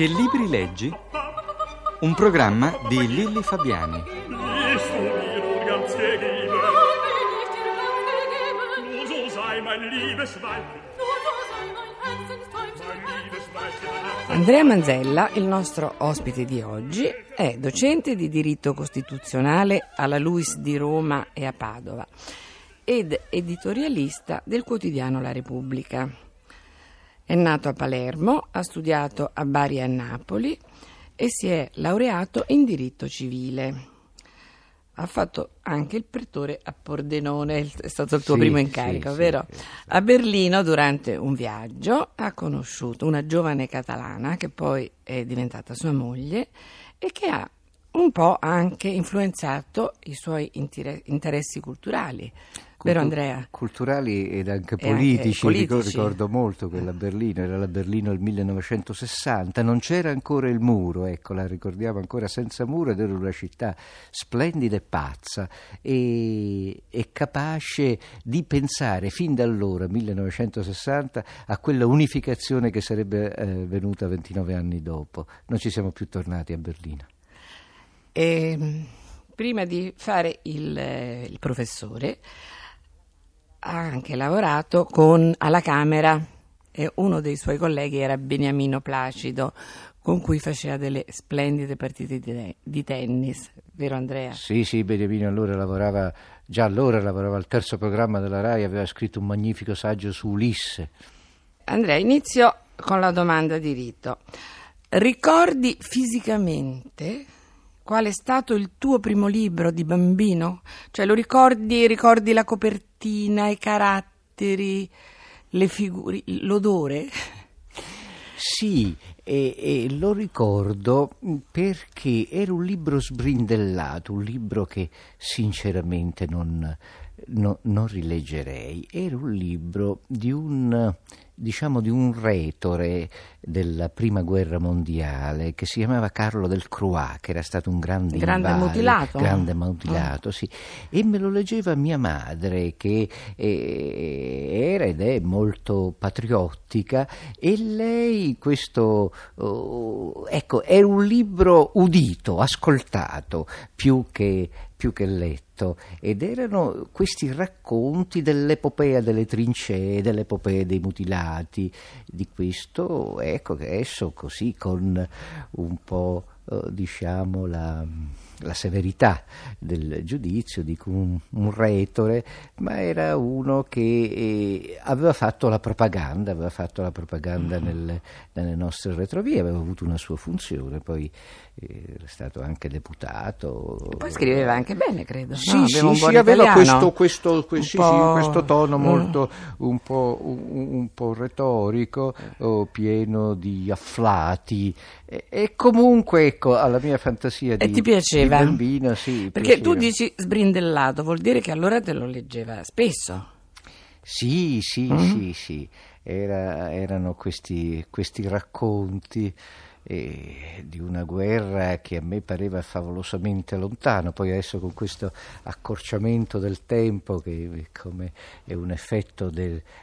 Che libri leggi? Un programma di Lilli Fabiani. Andrea Masella, il nostro ospite di oggi, è docente di diritto costituzionale alla Luiss di Roma e a Padova ed editorialista del quotidiano La Repubblica. È nato a Palermo, ha studiato a Bari e a Napoli e si è laureato in diritto civile. Ha fatto anche il pretore a Pordenone, è stato il tuo primo incarico, vero? Sì. A Berlino, durante un viaggio, ha conosciuto una giovane catalana che poi è diventata sua moglie e che ha un po' anche influenzato i suoi interessi culturali. Vero Andrea? Culturali ed anche politici, ricordo molto quella a Berlino, era la Berlino del 1960, non c'era ancora il muro, ecco, la ricordiamo ancora senza muro, ed era una città splendida e pazza e capace di pensare fin da allora, 1960, a quella unificazione che sarebbe venuta 29 anni dopo. Non ci siamo più tornati a Berlino. Prima di fare il professore, ha anche lavorato alla Camera e uno dei suoi colleghi era Beniamino Placido, con cui faceva delle splendide partite di tennis, vero Andrea? Sì, Beniamino allora lavorava al terzo programma della Rai, aveva scritto un magnifico saggio su Ulisse. Andrea, inizio con la domanda di rito. Ricordi fisicamente qual è stato il tuo primo libro di bambino? Cioè lo ricordi la copertina, i caratteri, le figure, l'odore? Sì, e lo ricordo perché era un libro sbrindellato, un libro che sinceramente non rileggerei. Era un libro di un retore della prima guerra mondiale che si chiamava Carlo Delcroix, che era stato un grande mutilato, sì, e me lo leggeva mia madre, che era ed è molto patriottica, e lei questo era un libro udito, ascoltato più che letto, ed erano questi racconti dell'epopea delle trincee, dell'epopea dei mutilati, di questo, ecco, che adesso così con un po' diciamo la severità del giudizio, dico un retore, ma era uno che aveva fatto la propaganda nelle nostre retrovie, aveva avuto una sua funzione, poi era stato anche deputato. E poi scriveva anche bene, credo. Aveva questo tono molto un po' retorico, pieno di afflati, e comunque, ecco, alla mia fantasia ti piaceva? Bambino, sì, perché piaceva. Tu dici sbrindellato, vuol dire che allora te lo leggeva spesso? Sì. Erano questi racconti di una guerra che a me pareva favolosamente lontano, poi adesso con questo accorciamento del tempo che come è un effetto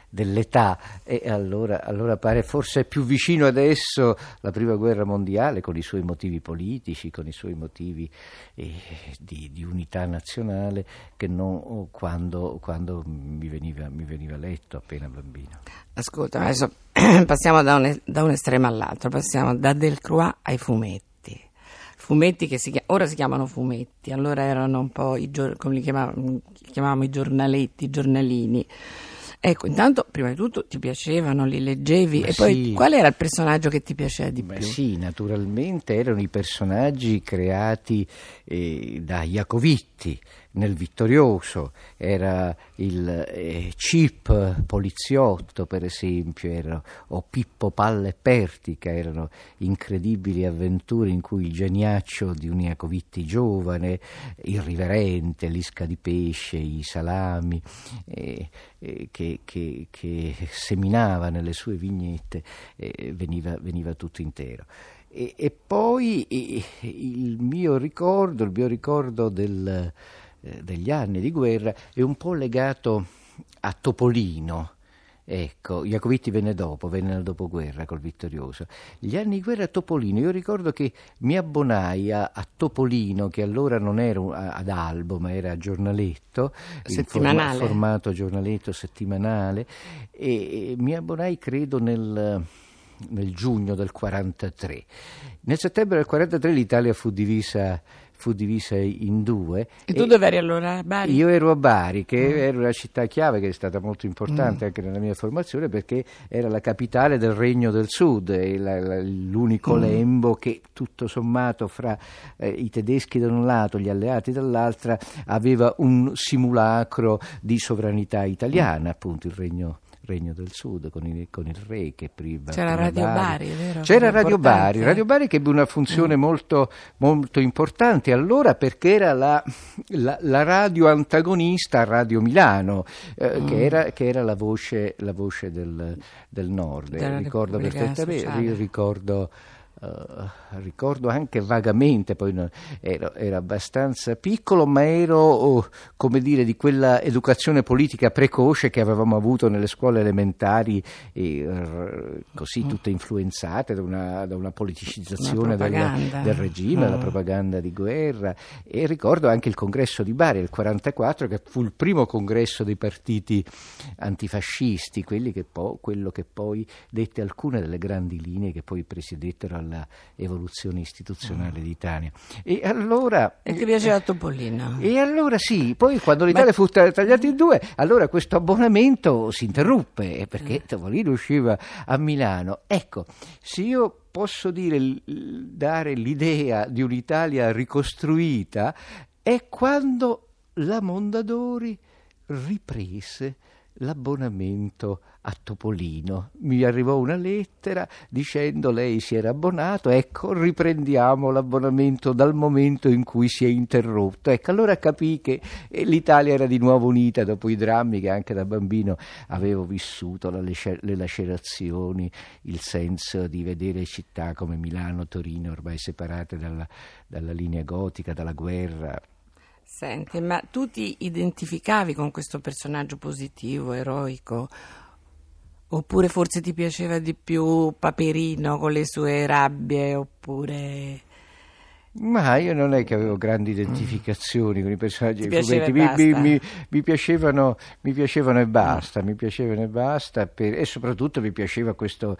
dell'età, e allora pare forse più vicino adesso la prima guerra mondiale, con i suoi motivi politici, con i suoi motivi di unità nazionale, che non quando mi veniva letto appena bambino. Ascolta, adesso passiamo da un estremo all'altro, passiamo da Delcroix ai fumetti che ora si chiamano fumetti, allora erano un po' come li chiamavamo, i giornaletti, i giornalini. Ecco, intanto prima di tutto ti piacevano, li leggevi, e poi qual era il personaggio che ti piaceva di più? Sì, naturalmente erano i personaggi creati da Jacovitti nel Vittorioso, era il Chip poliziotto, per esempio, o Pippo Palle Pertica, erano incredibili avventure in cui il geniaccio di un Jacovitti giovane, irriverente, l'isca di pesce, i salami che seminava nelle sue vignette, veniva tutto intero. E poi il mio ricordo degli anni di guerra è un po' legato a Topolino, Ecco, Jacovitti venne nel dopoguerra col Vittorioso. Gli anni di guerra a Topolino, io ricordo che mi abbonai a Topolino, che allora non era ad Albo, ma era a giornaletto, settimanale. Formato giornaletto settimanale, e mi abbonai credo nel giugno del 43. Nel settembre del 43 l'Italia fu divisa in due. E tu dove eri allora? A Bari? Io ero a Bari, che era una città chiave che è stata molto importante anche nella mia formazione, perché era la capitale del Regno del Sud, l'unico lembo che tutto sommato fra i tedeschi da un lato, gli alleati dall'altra, aveva un simulacro di sovranità italiana, appunto il Regno del Sud, con il re che prima c'era Radio Bari, vero? C'era Radio Bari che ebbe una funzione molto, molto importante allora, perché era la radio antagonista a Radio Milano, che era la voce del nord. Ricordo perfettamente, ricordo anche vagamente, poi ero abbastanza piccolo, ma ero come dire, di quella educazione politica precoce che avevamo avuto nelle scuole elementari, così tutte influenzate da una politicizzazione del regime, la propaganda di guerra. E ricordo anche il congresso di Bari del 44, che fu il primo congresso dei partiti antifascisti, quello che poi dette alcune delle grandi linee che poi presiedettero alla evoluzione istituzionale d'Italia. E allora. E ti piaceva Topolino? E allora sì, poi quando l'Italia fu tagliata in due, allora questo abbonamento si interruppe, perché Topolino usciva a Milano. Ecco, se io posso dare l'idea di un'Italia ricostruita, è quando la Mondadori riprese l'abbonamento a Topolino. Mi arrivò una lettera dicendo: lei si era abbonato, ecco, riprendiamo l'abbonamento dal momento in cui si è interrotto. Ecco, allora capii che l'Italia era di nuovo unita dopo i drammi che anche da bambino avevo vissuto, le lacerazioni, il senso di vedere città come Milano, Torino ormai separate dalla linea gotica, dalla guerra. Senti, ma tu ti identificavi con questo personaggio positivo, eroico, oppure forse ti piaceva di più Paperino con le sue rabbie, oppure... Ma io non è che avevo grandi identificazioni con i personaggi dei fumetti, mi piacevano e basta, e soprattutto mi piaceva questo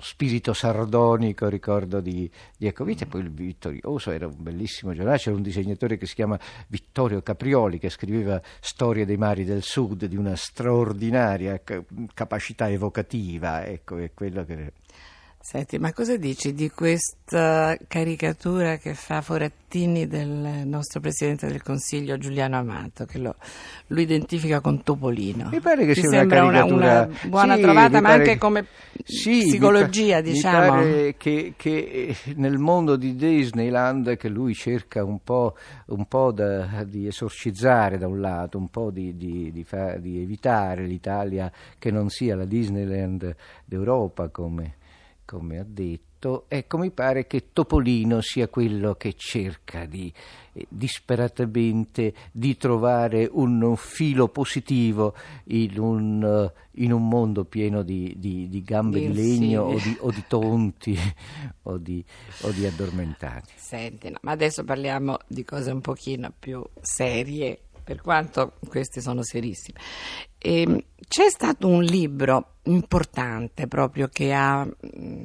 spirito sardonico, ricordo di Jacovitti, e poi il Vittorioso era un bellissimo giornale. C'era un disegnatore che si chiama Vittorio Caprioli, che scriveva Storie dei mari del Sud, di una straordinaria capacità evocativa, ecco, è quello che... Senti, ma cosa dici di questa caricatura che fa Forattini del nostro Presidente del Consiglio Giuliano Amato, che lo identifica con Topolino? Mi pare che sia una caricatura... una buona trovata, ma anche come psicologia, diciamo. Mi pare che nel mondo di Disneyland, che lui cerca un po' di esorcizzare da un lato, un po' di evitare l'Italia che non sia la Disneyland d'Europa, come ha detto, ecco, mi pare che Topolino sia quello che cerca disperatamente di trovare un filo positivo in un mondo pieno di gambe di legno o di tonti o di addormentati. Senti, no, ma adesso parliamo di cose un pochino più serie, per quanto queste sono serissime. C'è stato un libro importante proprio che ha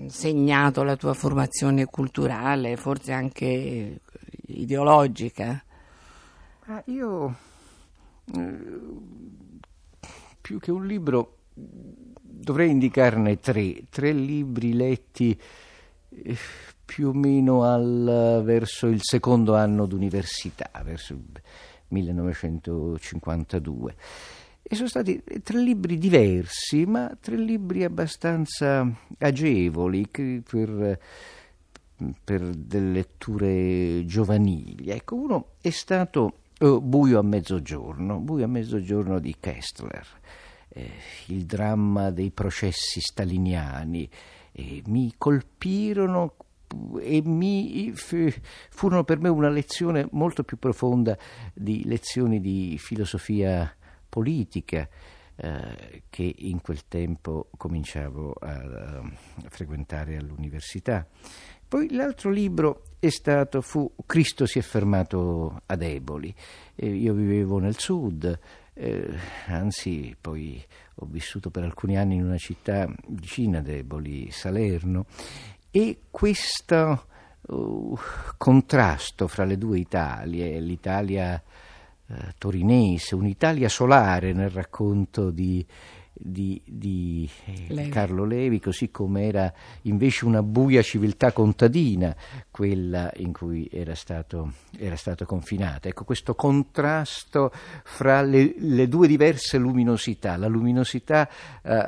segnato la tua formazione culturale, forse anche ideologica. Io più che un libro dovrei indicarne tre libri letti più o meno verso il secondo anno d'università, verso il 1952. E sono stati tre libri diversi, ma tre libri abbastanza agevoli per delle letture giovanili. Ecco, uno è stato Buio a mezzogiorno di Kessler, il dramma dei processi staliniani. Mi colpirono e furono per me una lezione molto più profonda di lezioni di filosofia politica. che in quel tempo cominciavo a frequentare all'università. Poi l'altro libro fu Cristo si è fermato ad Eboli. Io vivevo nel sud, anzi poi ho vissuto per alcuni anni in una città vicina ad Eboli, Salerno, e questo contrasto fra le due Italie, l'Italia torinese, un'Italia solare nel racconto di Levi. Carlo Levi, così come era invece una buia civiltà contadina quella in cui era stato confinato. Ecco, questo contrasto fra le due diverse luminosità, la luminosità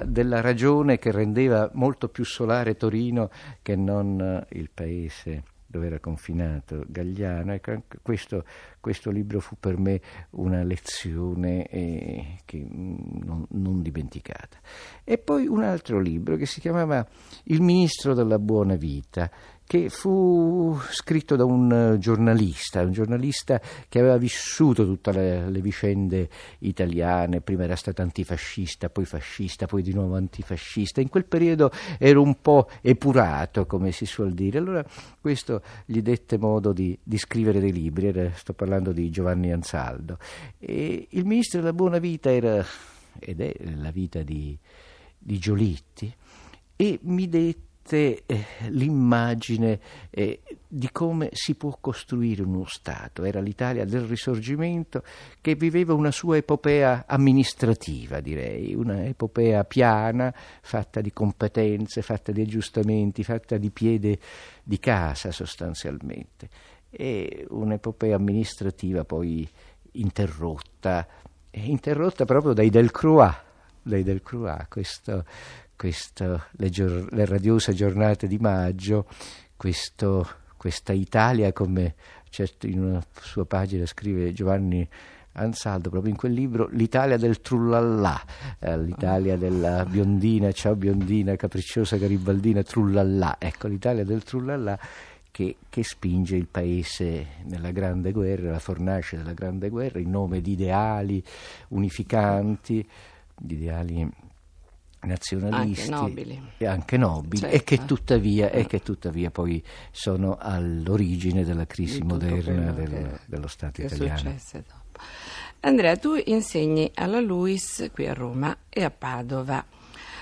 della ragione che rendeva molto più solare Torino che non il paese dove era confinato Gagliano. Ecco, questo libro fu per me una lezione che non dimenticata. E poi un altro libro che si chiamava Il ministro della buona vita, che fu scritto da un giornalista che aveva vissuto tutte le vicende italiane. Prima era stato antifascista, poi fascista, poi di nuovo antifascista. In quel periodo era un po' epurato, come si suol dire. Allora questo gli dette modo di scrivere dei libri. Sto parlando di Giovanni Ansaldo. E Il ministro della buona vita ed è la vita di Giolitti, e mi dette l'immagine di come si può costruire uno Stato. Era l'Italia del Risorgimento che viveva una sua epopea amministrativa, direi, una epopea piana, fatta di competenze, fatta di aggiustamenti, fatta di piede di casa sostanzialmente, e un'epopea amministrativa poi interrotta proprio dai Delcroix, le radiose giornate di maggio, questa Italia, come certo in una sua pagina scrive Giovanni Ansaldo, proprio in quel libro, l'Italia del trullallà, l'Italia della biondina, ciao biondina, capricciosa garibaldina, trullallà. Ecco, l'Italia del trullallà che spinge il paese nella Grande Guerra, la fornace della Grande Guerra, in nome di ideali unificanti, di ideali nazionalisti anche nobili, certo. e che tuttavia poi sono all'origine della crisi moderna dello Stato italiano. Andrea, tu insegni alla Luiss qui a Roma e a Padova.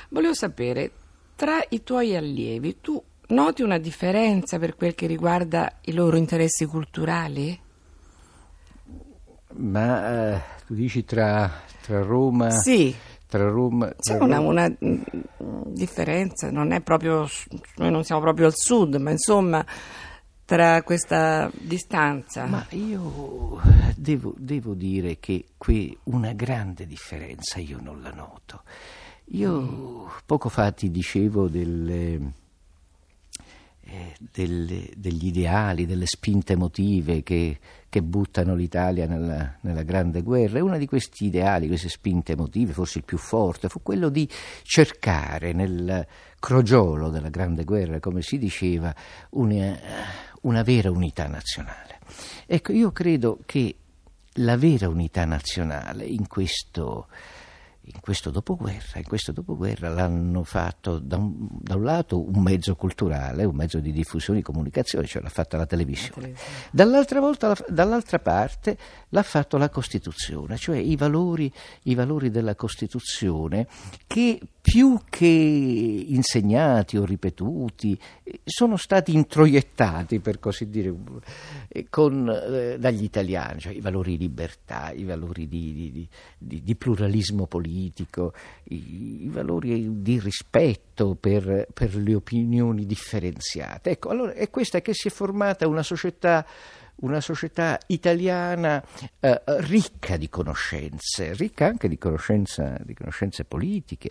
Volevo sapere, tra i tuoi allievi tu noti una differenza per quel che riguarda i loro interessi culturali? Ma tu dici tra Roma? Sì. C'è una differenza, noi non siamo proprio al sud, ma insomma tra questa distanza. Ma io devo dire che qui una grande differenza io non la noto. Io poco fa ti dicevo degli ideali, delle spinte emotive che buttano l'Italia nella Grande Guerra, e una di questi ideali, queste spinte emotive, forse il più forte, fu quello di cercare nel crogiolo della Grande Guerra, come si diceva, una vera unità nazionale. Ecco, io credo che la vera unità nazionale in questo dopoguerra l'hanno fatto da un lato un mezzo culturale, un mezzo di diffusione e comunicazione, cioè l'ha fatta la televisione. Dall'altra parte l'ha fatto la Costituzione, cioè i valori della Costituzione, che più che insegnati o ripetuti sono stati introiettati, per così dire, dagli italiani, cioè i valori di libertà, i valori di pluralismo politico, i valori di rispetto per le opinioni differenziate. Ecco, allora è questa che si è formata una società italiana ricca di conoscenze, ricca anche di conoscenze politiche,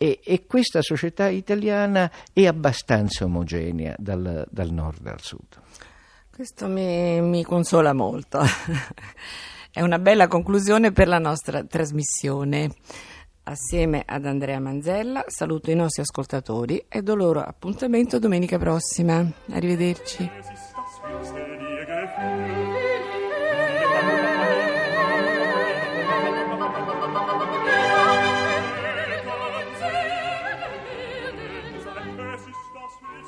e questa società italiana è abbastanza omogenea dal nord al sud. Questo mi consola molto. È una bella conclusione per la nostra trasmissione. Assieme ad Andrea Masella saluto i nostri ascoltatori e do loro appuntamento domenica prossima. Arrivederci.